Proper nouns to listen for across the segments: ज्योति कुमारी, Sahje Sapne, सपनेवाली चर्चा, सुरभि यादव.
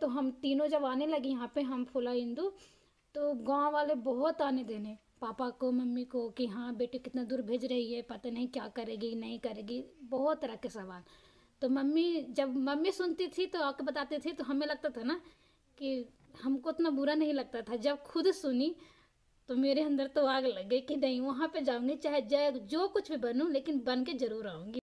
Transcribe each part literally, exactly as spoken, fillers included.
तो हम तीनों जब आने लगी यहाँ पे हम फूला हिंदू, तो गांव वाले बहुत आने देने पापा को मम्मी को कि हाँ बेटी कितना दूर भेज रही है, पता नहीं क्या करेगी नहीं करेगी, बहुत तरह के सवाल। तो मम्मी जब मम्मी सुनती थी तो आके बताती थी, तो हमें लगता था ना कि हमको इतना बुरा नहीं लगता था। जब खुद सुनी तो मेरे अंदर तो आग लग गई कि नहीं वहाँ पे जाऊँगी, चाहे जाए जो कुछ भी बनूँ लेकिन बन के ज़रूर आऊँगी।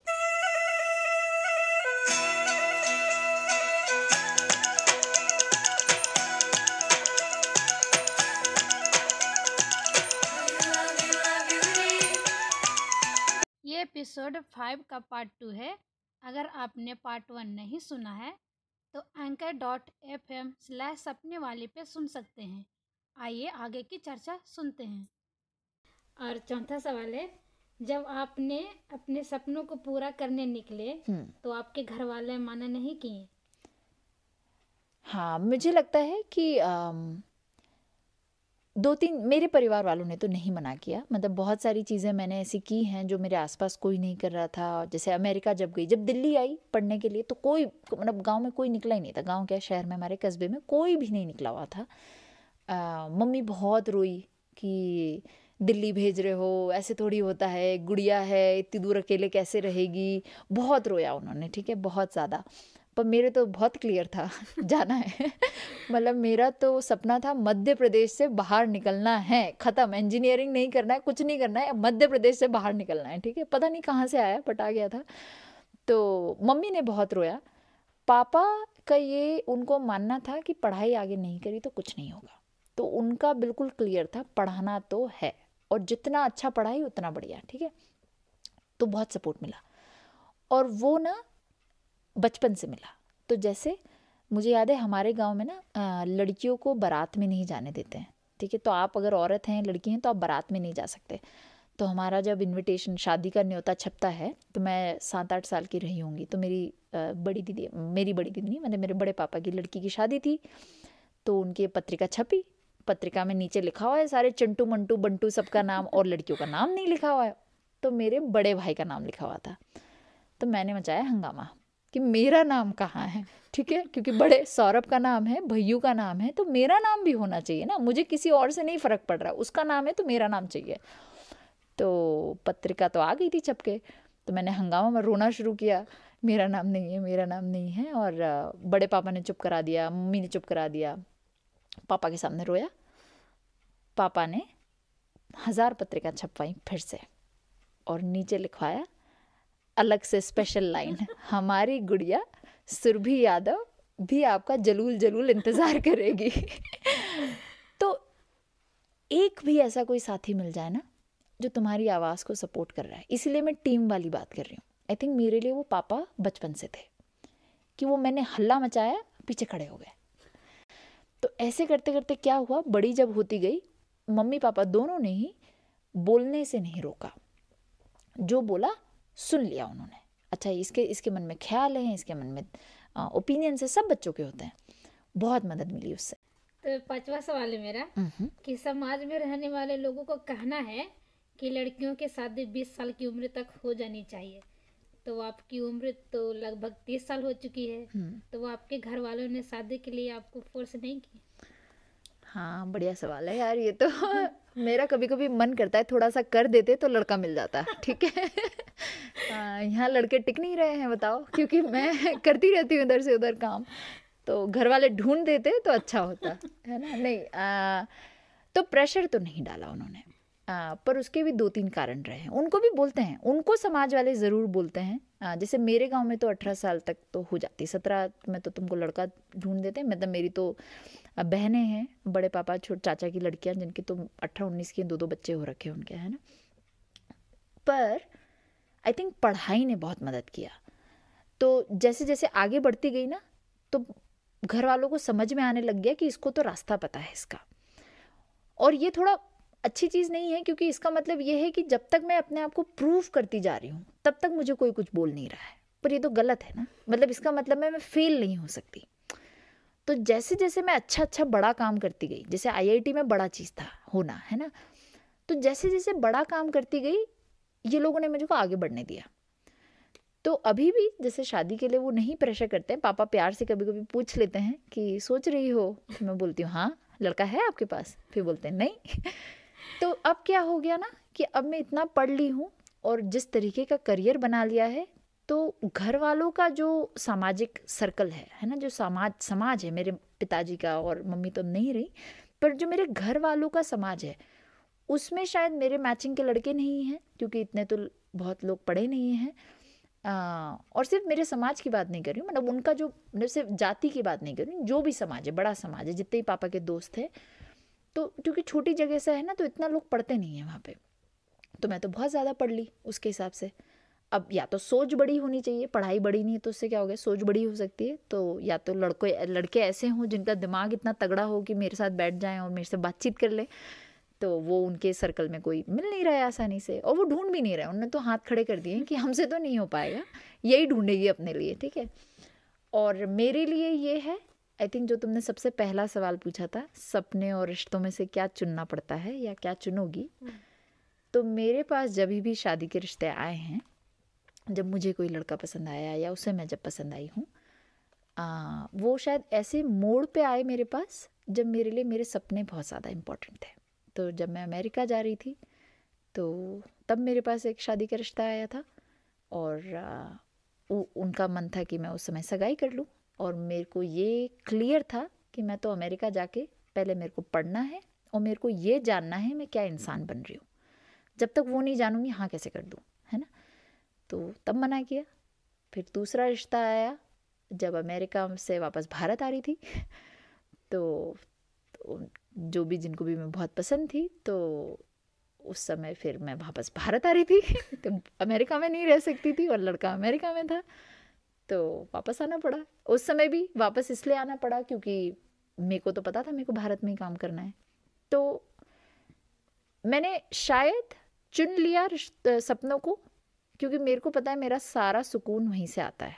ये एपिसोड फाइव का पार्ट टू है। अगर आपने पार्ट वन नहीं सुना है तो anchor dot F M slash सपने वाली पे सुन सकते हैं। आइए आगे की चर्चा सुनते हैं। और चौथा सवाल है, जब आपने अपने सपनों को पूरा करने निकले तो आपके घर वाले मना नहीं किए? हाँ, मुझे लगता है कि आम... दो तीन मेरे परिवार वालों ने तो नहीं मना किया। मतलब बहुत सारी चीज़ें मैंने ऐसी की हैं जो मेरे आसपास कोई नहीं कर रहा था। जैसे अमेरिका जब गई, जब दिल्ली आई पढ़ने के लिए, तो कोई मतलब गांव में कोई निकला ही नहीं था। गांव क्या, शहर में हमारे कस्बे में कोई भी नहीं निकला हुआ था। आ, मम्मी बहुत रोई कि दिल्ली भेज रहे हो, ऐसे थोड़ी होता है, गुड़िया है, इतनी दूर अकेले कैसे रहेगी, बहुत रोया उन्होंने, ठीक है, बहुत ज़्यादा। पर मेरे तो बहुत क्लियर था जाना है। मतलब मेरा तो सपना था मध्य प्रदेश से बाहर निकलना है, ख़त्म, इंजीनियरिंग नहीं करना है, कुछ नहीं करना है, मध्य प्रदेश से बाहर निकलना है, ठीक है। पता नहीं कहाँ से आया बट आ गया था। तो मम्मी ने बहुत रोया। पापा का ये उनको मानना था कि पढ़ाई आगे नहीं करी तो कुछ नहीं होगा, तो उनका बिल्कुल क्लियर था पढ़ाना तो है, और जितना अच्छा पढ़ाई उतना बढ़िया, ठीक है। तो बहुत सपोर्ट मिला, और वो ना बचपन से मिला। तो जैसे मुझे याद है हमारे गांव में ना लड़कियों को बारात में नहीं जाने देते हैं, ठीक है। तो आप अगर औरत हैं, लड़की हैं, तो आप बारात में नहीं जा सकते। तो हमारा जब इनविटेशन, शादी का न्योता छपता है, तो मैं सात आठ साल की रही होंगी, तो मेरी बड़ी दीदी, मेरी बड़ी दीदी नहीं, मैंने मेरे बड़े पापा की लड़की की शादी थी, तो उनकी पत्रिका छपी। पत्रिका में नीचे लिखा हुआ है सारे चिंटू मंटू बंटू सबका नाम, और लड़कियों का नाम नहीं लिखा हुआ है। तो मेरे बड़े भाई का नाम लिखा हुआ था। तो मैंने मचाया हंगामा कि मेरा नाम कहाँ है, ठीक है, क्योंकि बड़े सौरभ का नाम है, भैयू का नाम है, तो मेरा नाम भी होना चाहिए ना, मुझे किसी और से नहीं फ़र्क पड़ रहा, उसका नाम है तो मेरा नाम चाहिए। तो पत्रिका तो आ गई थी छपके, तो मैंने हंगामा में रोना शुरू किया, मेरा नाम नहीं है, मेरा नाम नहीं है। और बड़े पापा ने चुप करा दिया, मम्मी ने चुप करा दिया, पापा के सामने रोया। पापा ने हज़ार पत्रिका छपवाई फिर से, और नीचे लिखवाया अलग से स्पेशल लाइन, हमारी गुड़िया सुरभि यादव भी आपका जलूल जलूल इंतज़ार करेगी। तो एक भी ऐसा कोई साथी मिल जाए ना जो तुम्हारी आवाज़ को सपोर्ट कर रहा है, इसलिए मैं टीम वाली बात कर रही हूँ। आई थिंक मेरे लिए वो पापा बचपन से थे कि वो मैंने हल्ला मचाया, पीछे खड़े हो गए। तो ऐसे करते करते क्या हुआ, बड़ी जब होती गई, मम्मी पापा दोनों ने ही बोलने से नहीं रोका, जो बोला सुन लिया उन्होंने। अच्छा, इसके इसके मन में ख्याल है, इसके मन में ओपिनियंस है, सब बच्चों के होते हैं, बहुत मदद मिली उससे। तो पांचवा सवाल है मेरा कि समाज में रहने वाले लोगों को कहना है कि लड़कियों की शादी बीस साल की उम्र तक हो जानी चाहिए, तो आपकी उम्र तो लगभग तीस साल हो चुकी है, तो आपके घर वालों ने शादी के लिए आपको फोर्स नहीं की? हाँ, बढ़िया सवाल है यार ये तो। मेरा कभी कभी मन करता है थोड़ा सा कर देते तो लड़का मिल जाता, ठीक है। यहाँ लड़के टिक नहीं रहे हैं, बताओ, क्योंकि मैं करती रहती हूँ इधर से उधर काम, तो घर वाले ढूंढ देते तो अच्छा होता है ना। नहीं आ, तो प्रेशर तो नहीं डाला उन्होंने, आ, पर उसके भी दो तीन कारण रहे हैं। उनको भी बोलते हैं, उनको समाज वाले ज़रूर बोलते हैं। आ, जैसे मेरे गांव में तो अठारह साल तक तो हो जाती, सत्रह में तो तुमको लड़का ढूंढ देते हैं। मतलब मेरी तो बहनें हैं, बड़े पापा छोटे चाचा की लड़कियाँ, जिनके तो अठारह उन्नीस के दो दो बच्चे हो रखे उनके, है ना। पर आई थिंक पढ़ाई ने बहुत मदद किया। तो जैसे जैसे आगे बढ़ती गई ना, तो घर वालों को समझ में आने लग गया कि इसको तो रास्ता पता है इसका। और ये थोड़ा अच्छी चीज़ नहीं है, क्योंकि इसका मतलब ये है कि जब तक मैं अपने आप को प्रूव करती जा रही हूँ तब तक मुझे कोई कुछ बोल नहीं रहा है, पर ये तो गलत है ना। मतलब इसका मतलब मैं मैं फेल नहीं हो सकती। तो जैसे जैसे मैं अच्छा अच्छा बड़ा काम करती गई, जैसे आई आई टी में बड़ा चीज़ था होना, है ना। तो जैसे जैसे बड़ा काम करती गई, ये लोगों ने मुझे को आगे बढ़ने दिया। तो अभी भी जैसे शादी के लिए वो नहीं प्रेशर करते हैं, पापा प्यार से कभी कभी पूछ लेते हैं कि सोच रही हो, मैं बोलती हूँ हाँ, लड़का है आपके पास, फिर बोलते हैं नहीं। तो अब क्या हो गया ना कि अब मैं इतना पढ़ ली हूँ और जिस तरीके का करियर बना लिया है, तो घर वालों का जो सामाजिक सर्कल है है ना, जो समाज समाज है, मेरे पिताजी का और मम्मी तो नहीं रही, पर जो मेरे घर वालों का समाज है उसमें शायद मेरे मैचिंग के लड़के नहीं हैं, क्योंकि इतने तो बहुत लोग पढ़े नहीं हैं। आ, और सिर्फ मेरे समाज की बात नहीं कर रही हूँ, मतलब उनका जो, सिर्फ जाति की बात नहीं कर रही हूँ, जो भी समाज है, बड़ा समाज है, जितने ही पापा के दोस्त हैं, तो क्योंकि छोटी जगह से है ना, तो इतना लोग पढ़ते नहीं हैं वहाँ पे, तो मैं तो बहुत ज़्यादा पढ़ ली उसके हिसाब से। अब या तो सोच बड़ी होनी चाहिए, पढ़ाई बड़ी नहीं है तो उससे क्या हो गया, सोच बड़ी हो सकती है। तो या तो लड़के लड़के ऐसे हों जिनका दिमाग इतना तगड़ा हो कि मेरे साथ बैठ जाएं और मेरे से बातचीत कर ले, तो वो उनके सर्कल में कोई मिल नहीं रहा है आसानी से, और वो ढूंढ भी नहीं रहा है, उन्होंने तो हाथ खड़े कर दिए कि हमसे तो नहीं हो पाएगा, यही ढूंढेगी अपने लिए, ठीक है। और मेरे लिए ये है, आई थिंक जो तुमने सबसे पहला सवाल पूछा था, सपने और रिश्तों में से क्या चुनना पड़ता है या क्या चुनोगी, तो मेरे पास जब भी शादी के रिश्ते आए हैं, जब मुझे कोई लड़का पसंद आया या उसे मैं जब पसंद आई हूँ, वो शायद ऐसे मोड़ पे आए मेरे पास जब मेरे लिए मेरे सपने बहुत ज़्यादा इम्पोर्टेंट थे। तो जब मैं अमेरिका जा रही थी तो तब मेरे पास एक शादी का रिश्ता आया था, और आ, उ, उनका मन था कि मैं उस समय सगाई कर लूँ, और मेरे को ये क्लियर था कि मैं तो अमेरिका जाके पहले मेरे को पढ़ना है और मेरे को ये जानना है मैं क्या इंसान बन रही हूँ, जब तक वो नहीं जानूँगी हाँ कैसे कर दूँ, है ना। तो तब मना किया। फिर दूसरा रिश्ता आया जब अमेरिका से वापस भारत आ रही थी, तो, तो जो भी जिनको भी मैं बहुत पसंद थी, तो उस समय फिर मैं वापस भारत आ रही थी, तो अमेरिका में नहीं रह सकती थी और लड़का अमेरिका में था, तो वापस आना पड़ा। उस समय भी वापस इसलिए आना पड़ा क्योंकि मेरे को तो पता था मेरे को भारत में ही काम करना है। तो मैंने शायद चुन लिया सपनों को क्योंकि मेरे को पता है मेरा सारा सुकून वहीं से आता है।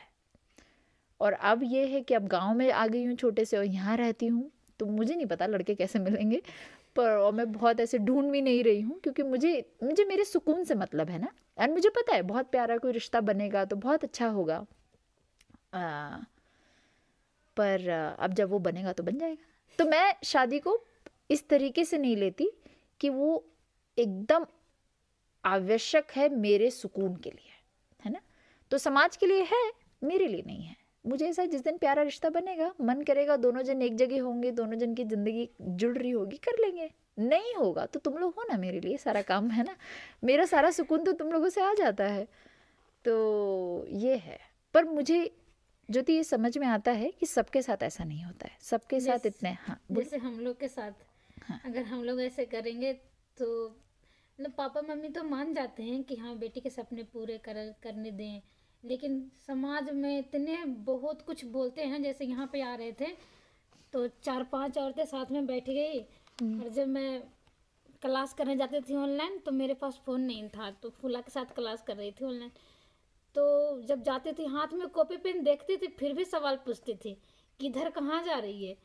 और अब ये है कि अब गांव में आ गई हूँ छोटे से और यहाँ रहती हूँ, तो मुझे नहीं पता लड़के कैसे मिलेंगे, पर और मैं बहुत ऐसे ढूंढ भी नहीं रही हूँ क्योंकि मुझे मुझे मेरे सुकून से मतलब है ना। एंड मुझे पता है बहुत प्यारा कोई रिश्ता बनेगा तो बहुत अच्छा होगा, आ, पर अब जब वो बनेगा तो बन जाएगा। तो मैं शादी को इस तरीके से नहीं लेती कि वो एकदम आवश्यक है मेरे सुकून के लिए, है ना। तो समाज के लिए है, मेरे लिए नहीं है। मुझे ऐसा जिस दिन प्यारा रिश्ता बनेगा, मन करेगा, दोनों जन एक जगह होंगे, दोनों जन की जिंदगी जुड़ रही होगी, कर लेंगे। नहीं होगा तो तुम लोग हो ना मेरे लिए सारा काम, है ना। मेरा सारा सुकून तो तुम लोगों से आ जाता है। तो ये है, पर मुझे ज्योति ये समझ में आता है कि सबके साथ ऐसा नहीं होता है, सबके साथ इतने हाँ जैसे हम लोग के साथ हाँ। अगर हम लोग ऐसे करेंगे तो मतलब पापा मम्मी तो मान जाते हैं कि हाँ बेटी के सपने पूरे कर करने दें, लेकिन समाज में इतने बहुत कुछ बोलते हैं। जैसे यहाँ पे आ रहे थे तो चार पांच औरतें साथ में बैठ गई, और जब मैं क्लास करने जाती थी ऑनलाइन तो मेरे पास फ़ोन नहीं था, तो फूला के साथ क्लास कर रही थी ऑनलाइन। तो जब जाती थी हाथ में कॉपी पेन देखती थी, फिर भी सवाल पूछती थी कि इधर कहाँ जा रही है,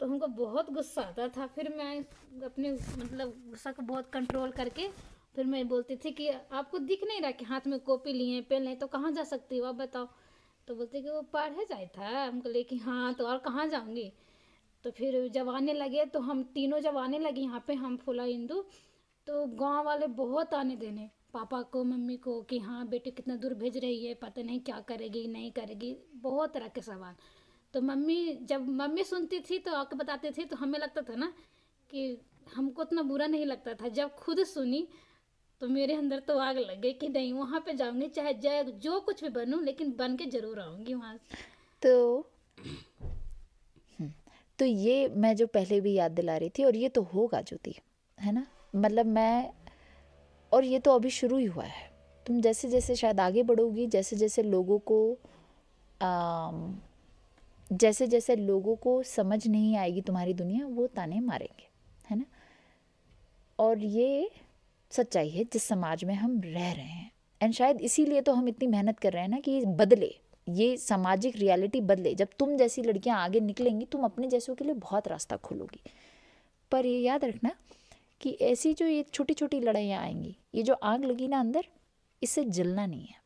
तो हमको बहुत गुस्सा आता था। फिर मैं अपने मतलब गुस्सा को बहुत कंट्रोल करके फिर मैं बोलती थी कि आपको दिख नहीं रहा कि हाथ में कॉपी लिए पेन नहीं तो कहाँ जा सकती हो आप बताओ। तो बोलती कि वो पढ़े जाए था, हम बोले कि हाँ तो और कहाँ जाऊँगी। तो फिर जब आने लगे तो हम तीनों जब आने लगे यहाँ पे हम फूला हिंदू, तो गाँव वाले बहुत आने देने पापा को मम्मी को कि हाँ बेटी कितना दूर भेज रही है, पता नहीं क्या करेगी नहीं करेगी, बहुत तरह के सवाल। तो मम्मी जब मम्मी सुनती थी तो आके बताती थी, तो हमें लगता था ना कि हमको इतना बुरा नहीं लगता था। जब खुद सुनी तो मेरे अंदर तो आग लग गई कि नहीं वहाँ पे जाऊँगी, चाहे जाए जो कुछ भी बनूँ लेकिन बन के ज़रूर आऊँगी वहाँ। तो तो ये मैं जो पहले भी याद दिला रही थी, और ये तो होगा ज्योति, है ना। मतलब मैं, और ये तो अभी शुरू ही हुआ है, तुम जैसे जैसे शायद आगे बढ़ोगी, जैसे जैसे लोगों को आम, जैसे जैसे लोगों को समझ नहीं आएगी तुम्हारी दुनिया, वो ताने मारेंगे, है ना। और ये सच्चाई है जिस समाज में हम रह रहे हैं, एंड शायद इसीलिए तो हम इतनी मेहनत कर रहे हैं ना कि ये बदले, ये सामाजिक रियलिटी बदले। जब तुम जैसी लड़कियां आगे निकलेंगी, तुम अपने जैसों के लिए बहुत रास्ता खोलोगी। पर ये याद रखना कि ऐसी जो ये छोटी छोटी लड़ाइयाँ आएंगी, ये जो आग लगी ना अंदर, इससे जलना नहीं है,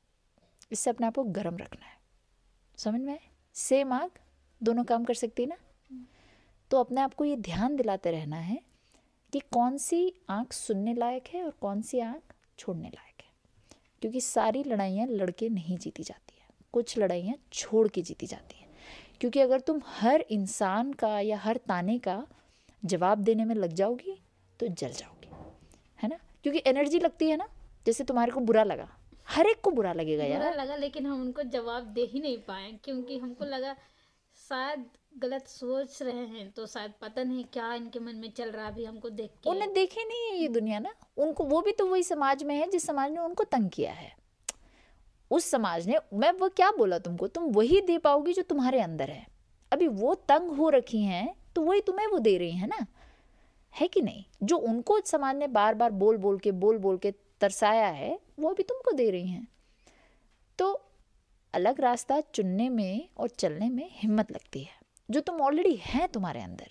इससे अपने आप को गर्म रखना है, समझ में? सेम आग दोनों काम कर सकती है ना। तो अपने आप को ये ध्यान दिलाते रहना है कि कौन सी आँख सुनने लायक है और कौन सी आँख छोड़ने लायक है, क्योंकि सारी लड़ाइयाँ लड़के नहीं जीती जाती हैं, कुछ लड़ाइयाँ छोड़ के जीती जाती हैं। क्योंकि अगर तुम हर इंसान का या हर ताने का जवाब देने में लग जाओगी तो जल जाओगी, है ना, क्योंकि एनर्जी लगती है ना। जैसे तुम्हारे को बुरा लगा, हर एक को बुरा लगेगा यार, बुरा लगा, लेकिन हम उनको जवाब दे ही नहीं पाए क्योंकि हमको लगा शायद गलत सोच रहे हैं, तो शायद पता नहीं क्या इनके मन में चल रहा है अभी हमको देख के। उन्हें देखे नहीं है ये दुनिया ना, उनको वो भी तो वही समाज में है जिस समाज ने उनको तंग किया है। उस समाज ने, मैं वो क्या बोला तुमको, तुम वही दे पाओगी जो तुम्हारे अंदर है। अभी वो तंग हो रखी हैं तो वही तुम्हें वो दे रही है ना, है कि नहीं? जो उनको समाज ने बार बार बोल बोल के बोल बोल के तरसाया है वो अभी तुमको दे रही हैं। तो अलग रास्ता चुनने में और चलने में हिम्मत लगती है, जो तुम ऑलरेडी हैं तुम्हारे अंदर।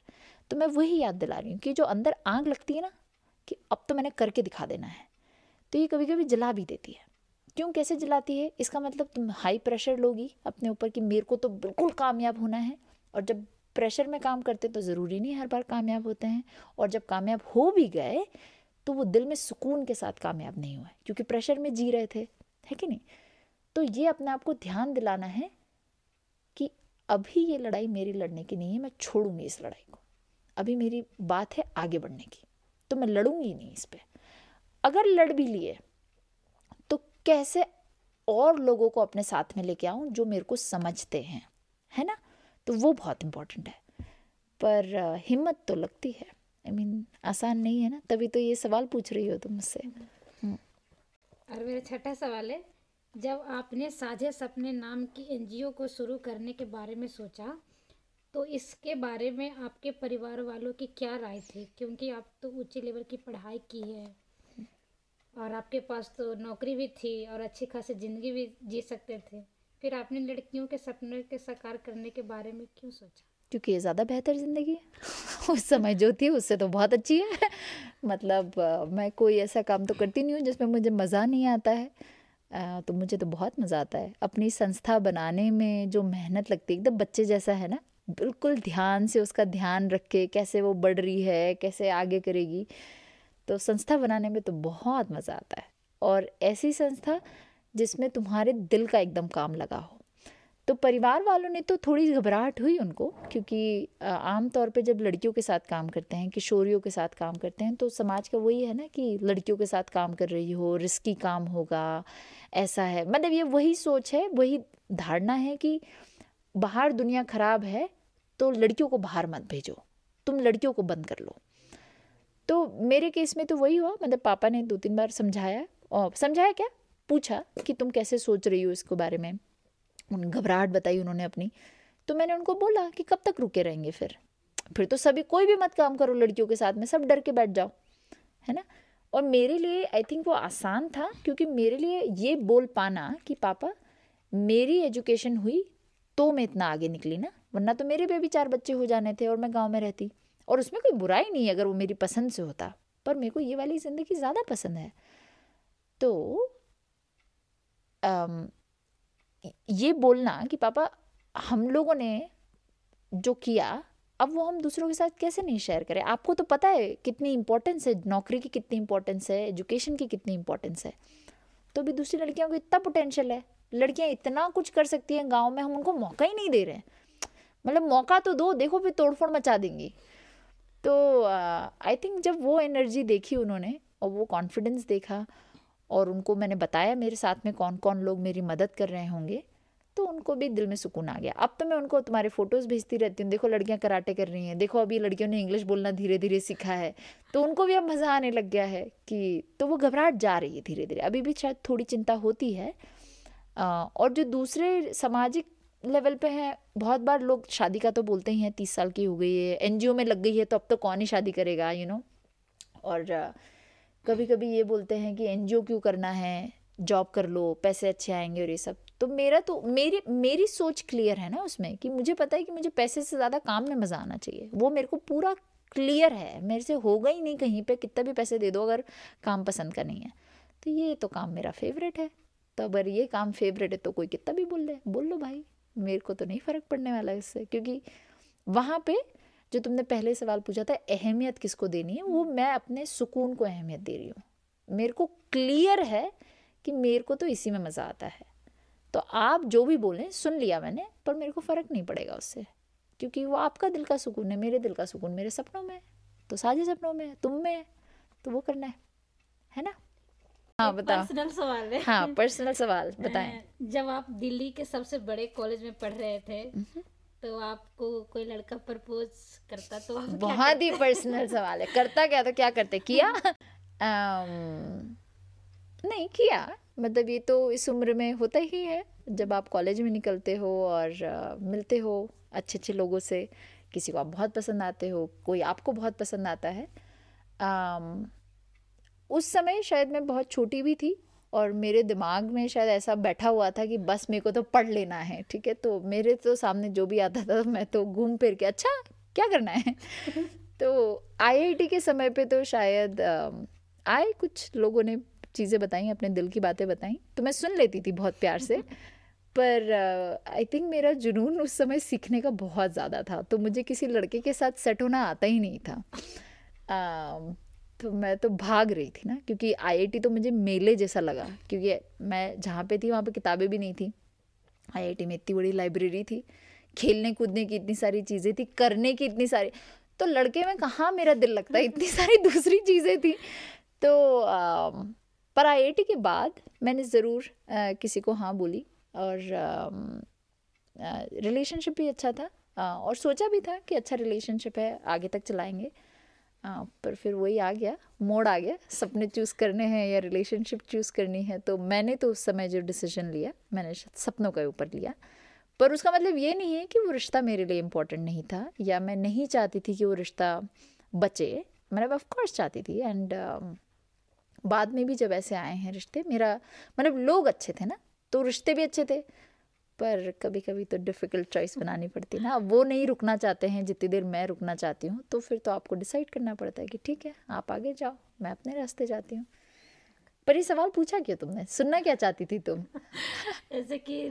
तो मैं वही याद दिला रही हूँ कि जो अंदर आग लगती है ना कि अब तो मैंने करके दिखा देना है, तो ये कभी कभी जला भी देती है। क्यों, कैसे जलाती है? इसका मतलब तुम हाई प्रेशर लोगी अपने ऊपर कि मेरे को तो बिल्कुल कामयाब होना है, और जब प्रेशर में काम करते तो ज़रूरी नहीं हर बार कामयाब होते हैं, और जब कामयाब हो भी गए तो वो दिल में सुकून के साथ कामयाब नहीं हुआ क्योंकि प्रेशर में जी रहे थे, है कि नहीं? तो ये अपने आप को ध्यान दिलाना है कि अभी ये लड़ाई मेरी लड़ने की नहीं है, मैं छोड़ूंगी इस लड़ाई को, अभी मेरी बात है आगे बढ़ने की, तो मैं लड़ूंगी नहीं इस पर। अगर लड़ भी लिए तो कैसे और लोगों को अपने साथ में लेके आऊँ जो मेरे को समझते हैं, है ना, तो वो बहुत इम्पोर्टेंट है। पर हिम्मत तो लगती है, आई I मीन mean, आसान नहीं है ना, तभी तो ये सवाल पूछ रही हो तुम मुझसे। और मेरा छठा सवाल है, जब आपने साझे सपने नाम की एनजीओ को शुरू करने के बारे में सोचा तो इसके बारे में आपके परिवार वालों की क्या राय थी? क्योंकि आप तो ऊंचे लेवल की पढ़ाई की है और आपके पास तो नौकरी भी थी और अच्छी खासी ज़िंदगी भी जी सकते थे, फिर आपने लड़कियों के सपनों के साकार करने के बारे में क्यों सोचा? क्योंकि ये ज़्यादा बेहतर ज़िंदगी है उस समय जो थी उससे तो बहुत अच्छी है। मतलब मैं कोई ऐसा काम तो करती नहीं हूँ जिसमें मुझे मज़ा नहीं आता है, तो मुझे तो बहुत मज़ा आता है। अपनी संस्था बनाने में जो मेहनत लगती है, एकदम बच्चे जैसा है ना, बिल्कुल ध्यान से उसका ध्यान रख के कैसे वो बढ़ रही है, कैसे आगे करेगी, तो संस्था बनाने में तो बहुत मज़ा आता है। और ऐसी संस्था जिसमें तुम्हारे दिल का एकदम काम लगा हो। तो परिवार वालों ने तो थोड़ी घबराहट हुई उनको, क्योंकि आम तौर पे जब लड़कियों के साथ काम करते हैं, किशोरियों के साथ काम करते हैं, तो समाज का वही है ना कि लड़कियों के साथ काम कर रही हो, रिस्की काम होगा, ऐसा है। मतलब ये वही सोच है, वही धारणा है कि बाहर दुनिया खराब है तो लड़कियों को बाहर मत भेजो, तुम लड़कियों को बंद कर लो। तो मेरे केस में तो वही हुआ। मतलब पापा ने दो तीन बार समझाया, और समझाया क्या, पूछा कि तुम कैसे सोच रही हो इसके बारे में। उन घबराहट बताई उन्होंने अपनी, तो मैंने उनको बोला कि कब तक रुके रहेंगे, फिर फिर तो सभी कोई भी मत काम करो लड़कियों के साथ में, सब डर के बैठ जाओ, है ना। और मेरे लिए आई थिंक वो आसान था, क्योंकि मेरे लिए ये बोल पाना कि पापा मेरी एजुकेशन हुई तो मैं इतना आगे निकली ना, वरना तो मेरे भी अभी चार बच्चे हो जाने थे और मैं गाँव में रहती। और उसमें कोई बुराई नहीं है अगर वो मेरी पसंद से होता, पर मेरे को ये वाली ज़िंदगी ज़्यादा पसंद है। तो ये बोलना कि पापा हम लोगों ने जो किया अब वो हम दूसरों के साथ कैसे नहीं शेयर करें, आपको तो पता है कितनी इंपॉर्टेंस है, नौकरी की कितनी इंपॉर्टेंस है, एजुकेशन की कितनी इंपॉर्टेंस है। तो भी दूसरी लड़कियों को इतना पोटेंशियल है, लड़कियां इतना कुछ कर सकती हैं गांव में, हम उनको मौका ही नहीं दे रहे हैं। मतलब मौका तो दो, देखो फिर तोड़फोड़ मचा देंगी। तो आई थिंक जब वो एनर्जी देखी उन्होंने और वो कॉन्फिडेंस देखा, और उनको मैंने बताया मेरे साथ में कौन कौन लोग मेरी मदद कर रहे होंगे, तो उनको भी दिल में सुकून आ गया। अब तो मैं उनको तुम्हारे फ़ोटोज़ भेजती रहती हूँ, देखो लड़कियाँ कराटे कर रही हैं, देखो अभी लड़कियों ने इंग्लिश बोलना धीरे धीरे सीखा है, तो उनको भी अब मज़ा आने लग गया है कि, तो वो घबराहट जा रही है धीरे धीरे। अभी भी शायद थोड़ी चिंता होती है। और जो दूसरे सामाजिक लेवल पे हैं, बहुत बार लोग शादी का तो बोलते ही हैं, तीस साल की हो गई है, एन जी ओ में लग गई है तो अब तो कौन ही शादी करेगा, यू नो। और कभी कभी ये बोलते हैं कि एनजीओ क्यों करना है, जॉब कर लो, पैसे अच्छे आएंगे और ये सब। तो मेरा तो मेरी मेरी सोच क्लियर है ना उसमें, कि मुझे पता है कि मुझे पैसे से ज़्यादा काम में मज़ा आना चाहिए, वो मेरे को पूरा क्लियर है। मेरे से होगा ही नहीं कहीं पे, कितना भी पैसे दे दो अगर काम पसंद का नहीं है। तो ये तो काम मेरा फेवरेट है, तो अगर ये काम फेवरेट है तो कोई कितना भी बोल रहे बोल लो भाई, मेरे को तो नहीं फ़र्क पड़ने वाला इससे, क्योंकि वहाँ पे जो तुमने पहले सवाल पूछा था अहमियत किसको देनी है, वो मैं अपने सुकून को अहमियत दे रही हूँ। मेरे को क्लियर है कि मेरे को तो इसी में मज़ा आता है, तो आप जो भी बोलें सुन लिया मैंने, पर मेरे को फ़र्क नहीं पड़ेगा उससे, क्योंकि वो आपका दिल का सुकून है। मेरे दिल का सुकून मेरे सपनों में, तो साझे सपनों में, तुम में, तो वो करना है, है ना। हाँ बताओ, पर्सनल सवाल है। हाँ पर्सनल सवाल बताएं। जब आप दिल्ली के सबसे बड़े कॉलेज में पढ़ रहे थे तो आपको कोई लड़का प्रपोज करता तो आप बहुत ही पर्सनल सवाल है, करता क्या तो क्या करते, किया आम, नहीं किया, मतलब ये तो इस उम्र में होता ही है। जब आप कॉलेज में निकलते हो और आ, मिलते हो अच्छे अच्छे लोगों से, किसी को आप बहुत पसंद आते हो, कोई आपको बहुत पसंद आता है। आम, उस समय शायद मैं बहुत छोटी भी थी और मेरे दिमाग में शायद ऐसा बैठा हुआ था कि बस मेरे को तो पढ़ लेना है, ठीक है। तो मेरे तो सामने जो भी आता था मैं तो घूम फिर के अच्छा क्या करना है तो आई आई टी के समय पे तो शायद आए कुछ लोगों ने चीज़ें बताई, अपने दिल की बातें बताई, तो मैं सुन लेती थी बहुत प्यार से। पर आई थिंक मेरा जुनून उस समय सीखने का बहुत ज़्यादा था, तो मुझे किसी लड़के के साथ सेट होना आता ही नहीं था। uh, तो मैं तो भाग रही थी ना, क्योंकि आई आई टी तो मुझे मेले जैसा लगा, क्योंकि मैं जहाँ पे थी वहाँ पे किताबें भी नहीं थी। आई आई टी में इतनी बड़ी लाइब्रेरी थी, खेलने कूदने की इतनी सारी चीज़ें थी, करने की इतनी सारी, तो लड़के में कहाँ मेरा दिल लगता, इतनी सारी दूसरी चीज़ें थी। तो आ, पर आई आई टी के बाद मैंने ज़रूर किसी को हाँ बोली और रिलेशनशिप भी अच्छा था आ, और सोचा भी था कि अच्छा रिलेशनशिप है, आगे तक चलाएँगे। आ, पर फिर वही आ गया, मोड़ आ गया, सपने चूज़ करने हैं या रिलेशनशिप चूज़ करनी है। तो मैंने तो उस समय जो डिसीजन लिया मैंने सपनों के ऊपर लिया, पर उसका मतलब ये नहीं है कि वो रिश्ता मेरे लिए इम्पोर्टेंट नहीं था या मैं नहीं चाहती थी कि वो रिश्ता बचे। मतलब ऑफ कोर्स चाहती थी, एंड uh, बाद में भी जब ऐसे आए हैं रिश्ते, मेरा मतलब लोग अच्छे थे ना तो रिश्ते भी अच्छे थे, पर कभी कभी तो डिफ़िकल्ट चॉइस बनानी पड़ती है ना। वो नहीं रुकना चाहते हैं जितनी देर मैं रुकना चाहती हूँ, तो फिर तो आपको डिसाइड करना पड़ता है कि ठीक है आप आगे जाओ, मैं अपने रास्ते जाती हूँ। पर ये सवाल पूछा क्यों तुमने, सुनना क्या चाहती थी तुम? जैसे कि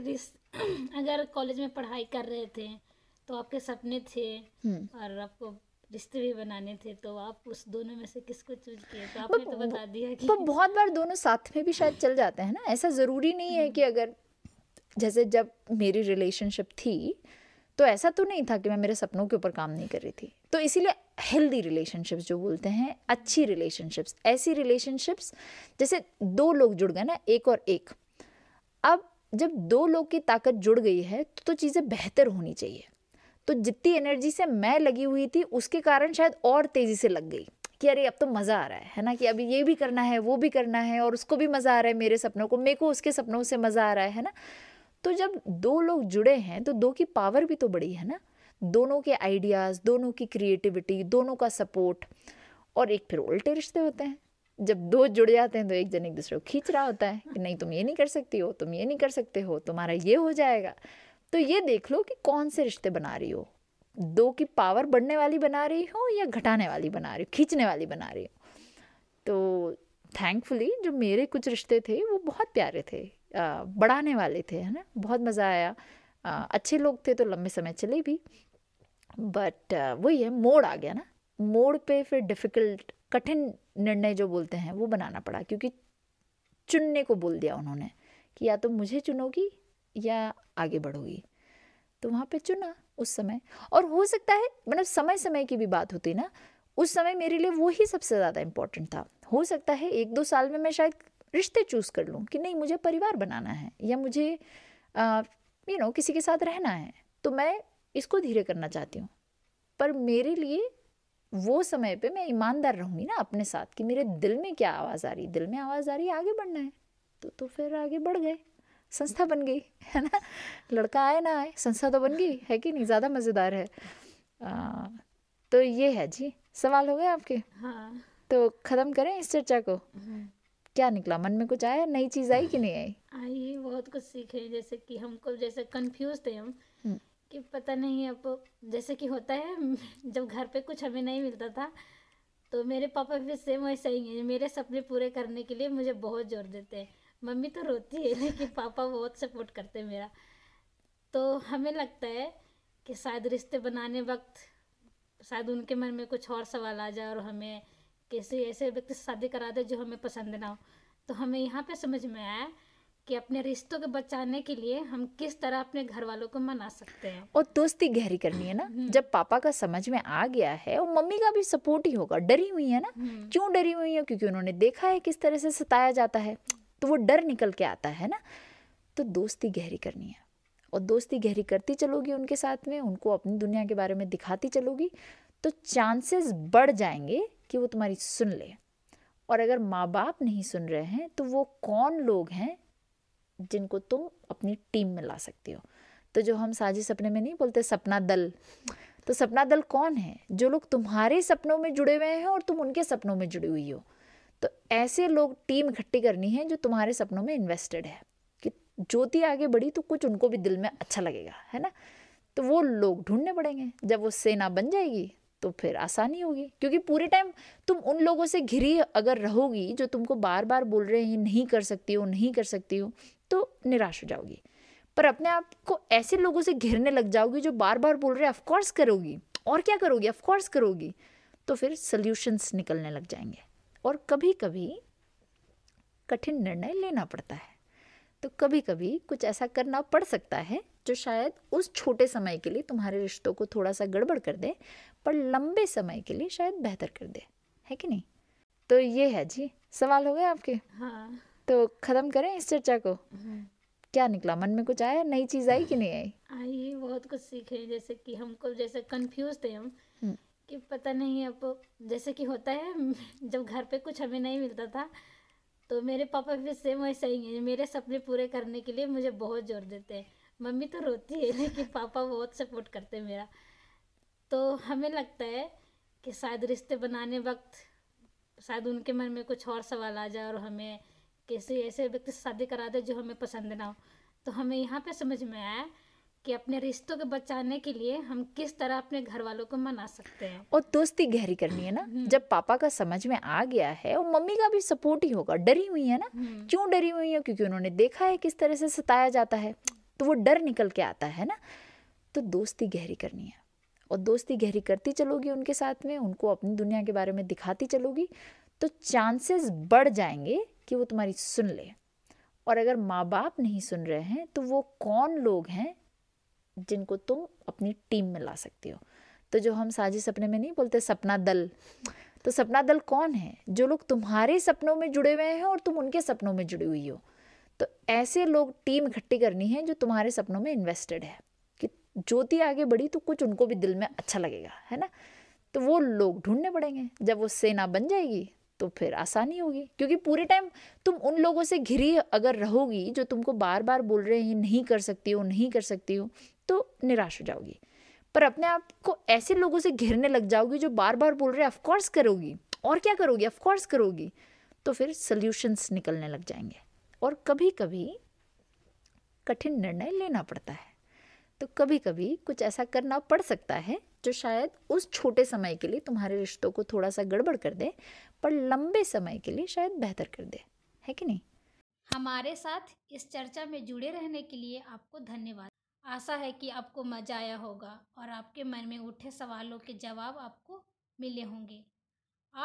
अगर कॉलेज में पढ़ाई कर रहे थे तो आपके सपने थे और आपको रिश्ते भी बनाने थे, तो आप उस दोनों में से किसको चूज किए? तो आपने तो बता दिया कि बहुत बार दोनों साथ में भी शायद चल जाते हैं ना। ऐसा ज़रूरी नहीं है कि अगर, जैसे जब मेरी रिलेशनशिप थी तो ऐसा तो नहीं था कि मैं मेरे सपनों के ऊपर काम नहीं कर रही थी। तो इसीलिए हेल्दी रिलेशनशिप्स जो बोलते हैं, अच्छी रिलेशनशिप्स, ऐसी रिलेशनशिप्स जैसे दो लोग जुड़ गए ना, एक और एक, अब जब दो लोग की ताकत जुड़ गई है तो, तो चीज़ें बेहतर होनी चाहिए। तो जितनी एनर्जी से मैं लगी हुई थी उसके कारण शायद और तेज़ी से लग गई कि अरे अब तो मज़ा आ रहा है है ना, कि अभी ये भी करना है वो भी करना है और उसको भी मज़ा आ रहा है मेरे सपनों को, मेरे को उसके सपनों से मज़ा आ रहा है है ना। तो जब दो लोग जुड़े हैं तो दो की पावर भी तो बड़ी है ना, दोनों के आइडियाज़, दोनों की क्रिएटिविटी, दोनों का सपोर्ट। और एक फिर उल्टे रिश्ते होते हैं, जब दो जुड़ जाते हैं तो एक जन एक दूसरे को खींच रहा होता है कि नहीं तुम ये नहीं कर सकती हो, तुम ये नहीं कर सकते हो, तुम्हारा ये हो जाएगा। तो ये देख लो कि कौन से रिश्ते बना रही हो, दो की पावर बढ़ने वाली बना रही हो या घटाने वाली बना रही हो, खींचने वाली बना रही हो। तो थैंकफुली जो मेरे कुछ रिश्ते थे वो बहुत प्यारे थे, बढ़ाने वाले थे, है ना, बहुत मज़ा आया, अच्छे लोग थे तो लंबे समय चले भी। बट वही है, मोड़ आ गया ना, मोड़ पे फिर डिफ़िकल्ट कठिन निर्णय जो बोलते हैं वो बनाना पड़ा, क्योंकि चुनने को बोल दिया उन्होंने कि या तो मुझे चुनोगी या आगे बढ़ोगी। तो वहाँ पे चुना उस समय, और हो सकता है मतलब समय समय की भी बात होती ना, उस समय मेरे लिए वो ही सबसे ज़्यादा इम्पोर्टेंट था। हो सकता है एक दो साल में मैं शायद रिश्ते चूज़ कर लूँ कि नहीं मुझे परिवार बनाना है या मुझे यू नो किसी के साथ रहना है, तो मैं इसको धीरे करना चाहती हूँ। पर मेरे लिए वो समय पे मैं ईमानदार रहूँगी ना अपने साथ कि मेरे दिल में क्या आवाज़ आ रही, दिल में आवाज़ आ रही आगे बढ़ना है, तो तो फिर आगे बढ़ गए, संस्था बन गई, है ना। लड़का आए ना आए संस्था तो बन गई, है कि नहीं, ज़्यादा मज़ेदार है। आ, तो ये है जी, सवाल हो गए आपके। हाँ। तो ख़त्म करें इस चर्चा को। क्या निकला मन में, कुछ आया, नई चीज आई कि नहीं आई? आई, बहुत कुछ सीखे। जैसे कि हमको जैसे कंफ्यूज थे हम कि पता नहीं, अब जैसे कि होता है जब घर पे कुछ हमें नहीं मिलता था तो मेरे पापा भी सेम वैसे ही हैं, मेरे सपने पूरे करने के लिए मुझे बहुत जोर देते हैं मम्मी तो रोती है लेकिन पापा बहुत सपोर्ट करते हैं मेरा। तो हमें लगता है कि शायद रिश्ते बनाने वक्त शायद उनके मन में कुछ और सवाल आ जाए और हमें किसी ऐसे व्यक्ति से शादी करा दे जो हमें पसंद ना हो। तो हमें यहाँ पे समझ में आया कि अपने रिश्तों को बचाने के लिए हम किस तरह अपने घर वालों को मना सकते हैं और दोस्ती गहरी करनी है ना। जब पापा का समझ में आ गया है और मम्मी का भी सपोर्ट ही होगा। डरी हुई है ना, क्यों डरी हुई है? क्योंकि उन्होंने देखा है किस तरह से सताया जाता है, तो वो डर निकल के आता है ना। तो दोस्ती गहरी करनी है और दोस्ती गहरी करती चलोगी उनके साथ में, उनको अपनी दुनिया के बारे में दिखाती चलोगी तो चांसेस बढ़ जाएंगे कि वो तुम्हारी सुन ले। और अगर माँ बाप नहीं सुन रहे हैं तो वो कौन लोग हैं जिनको तुम अपनी टीम में ला सकती हो। तो जो हम साझे सपने में नहीं बोलते सपना दल, तो सपना दल कौन है? जो लोग तुम्हारे सपनों में जुड़े हुए हैं और तुम उनके सपनों में जुड़ी हुई हो। तो ऐसे लोग टीम इकट्ठी करनी है जो तुम्हारे सपनों में इन्वेस्टेड है कि ज्योति आगे बढ़ी तो कुछ उनको भी दिल में अच्छा लगेगा, है ना। तो वो लोग ढूंढने पड़ेंगे। जब वो सेना बन जाएगी तो फिर आसानी होगी, क्योंकि पूरे टाइम तुम उन लोगों से घिरी अगर रहोगी जो तुमको बार बार बोल रहे हैं ये नहीं कर सकती हो, नहीं कर सकती हो, तो निराश हो जाओगी। पर अपने आप को ऐसे लोगों से घिरने लग जाओगी जो बार बार बोल रहे हैं ऑफकोर्स करोगी, और क्या करोगी, ऑफकोर्स करोगी। तो फिर सल्यूशंस निकलने लग जाएंगे और कभी कभी कठिन निर्णय लेना पड़ता है। तो कभी कभी कुछ ऐसा करना पड़ सकता है जो शायद उस छोटे समय के लिए तुम्हारे रिश्तों को थोड़ा सा गड़बड़ कर दे, पर लंबे समय के लिए शायद बेहतर कर दे, है कि नहीं। तो ये है जी, सवाल हो गए आपके। हाँ। तो खत्म करें इस चर्चा को। क्या निकला मन में, कुछ आया, नई चीज आई कि नहीं आई? आई, बहुत कुछ सीखे। जैसे कि हमको जैसे कंफ्यूज थे हम कि पता नहीं है, अब जैसे कि होता है जब घर पे कुछ हमें नहीं मिलता था तो मेरे पापा भी सेम वैसे ही हैं। मेरे सपने पूरे करने के लिए मुझे बहुत जोर देते हैं। मम्मी तो रोती है लेकिन पापा बहुत सपोर्ट करते हैं मेरा। तो हमें लगता है कि शायद रिश्ते बनाने वक्त शायद उनके मन में कुछ और सवाल आ जाए और हमें किसी ऐसे व्यक्ति से शादी करा दे जो हमें पसंद ना हो। तो हमें यहाँ पे समझ में आया कि अपने रिश्तों को बचाने के लिए हम किस तरह अपने घर वालों को मना सकते हैं और दोस्ती गहरी करनी है ना। जब पापा का समझ में आ गया है और मम्मी का भी सपोर्ट ही होगा। डरी हुई है ना, क्यों डरी हुई है? क्योंकि उन्होंने देखा है किस तरह से सताया जाता है, तो वो डर निकल के आता है ना। तो दोस्ती गहरी करनी है और दोस्ती गहरी करती चलोगी उनके साथ में, उनको अपनी दुनिया के बारे में दिखाती चलोगी तो चांसेस बढ़ जाएंगे कि वो तुम्हारी सुन ले। और अगर माँ बाप नहीं सुन रहे हैं तो वो कौन लोग हैं जिनको तुम अपनी टीम में ला सकती हो। तो जो हम साझे सपने में नहीं बोलते सपना दल, तो सपना दल कौन है? जो लोग तुम्हारे सपनों में जुड़े हुए हैं और तुम उनके सपनों में जुड़ी हुई हो। तो ऐसे लोग टीम इकट्ठी करनी है जो तुम्हारे सपनों में इन्वेस्टेड है कि ज्योति आगे बढ़ी तो कुछ उनको भी दिल में अच्छा लगेगा, है ना। तो वो लोग ढूंढने पड़ेंगे। जब वो सेना बन जाएगी तो फिर आसानी होगी, क्योंकि पूरे टाइम तुम उन लोगों से घिरी अगर रहोगी जो तुमको बार बार बोल रहे हैं ये नहीं कर सकती हो, नहीं कर सकती हो, तो निराश हो जाओगी। पर अपने आप को ऐसे लोगों से घिरने लग जाओगी जो बार बार बोल रहे हैं ऑफकोर्स करोगी, और क्या करोगी, ऑफकोर्स करोगी। तो फिर सल्यूशंस निकलने लग जाएंगे और कभी कभी कठिन निर्णय लेना पड़ता है। तो कभी कभी कुछ ऐसा करना पड़ सकता है जो शायद उस छोटे समय के लिए तुम्हारे रिश्तों को थोड़ा सा गड़बड़ कर दे, पर लंबे समय के लिए शायद बेहतर कर दे, है कि नहीं। हमारे साथ इस चर्चा में जुड़े रहने के लिए आपको धन्यवाद। आशा है कि आपको मज़ा आया होगा और आपके मन में उठे सवालों के जवाब आपको मिले होंगे।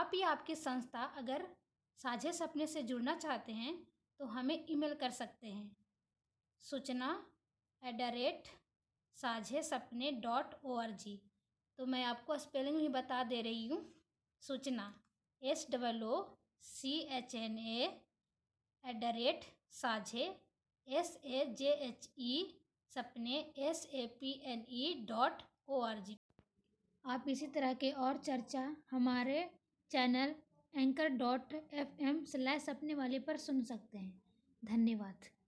आप या आपकी संस्था अगर साझे सपने से जुड़ना चाहते हैं तो हमें ईमेल कर सकते हैं सूचना एट द रेट साझे सपने डॉट ओ आर जी। तो मैं आपको स्पेलिंग भी बता दे रही हूँ। सूचना S double O C H N A at the rate साझे S A J H E सपने S A P N E dot O R G. आप इसी तरह के और चर्चा हमारे channel anchor dot F M slash सपने वाले पर सुन सकते हैं। धन्यवाद।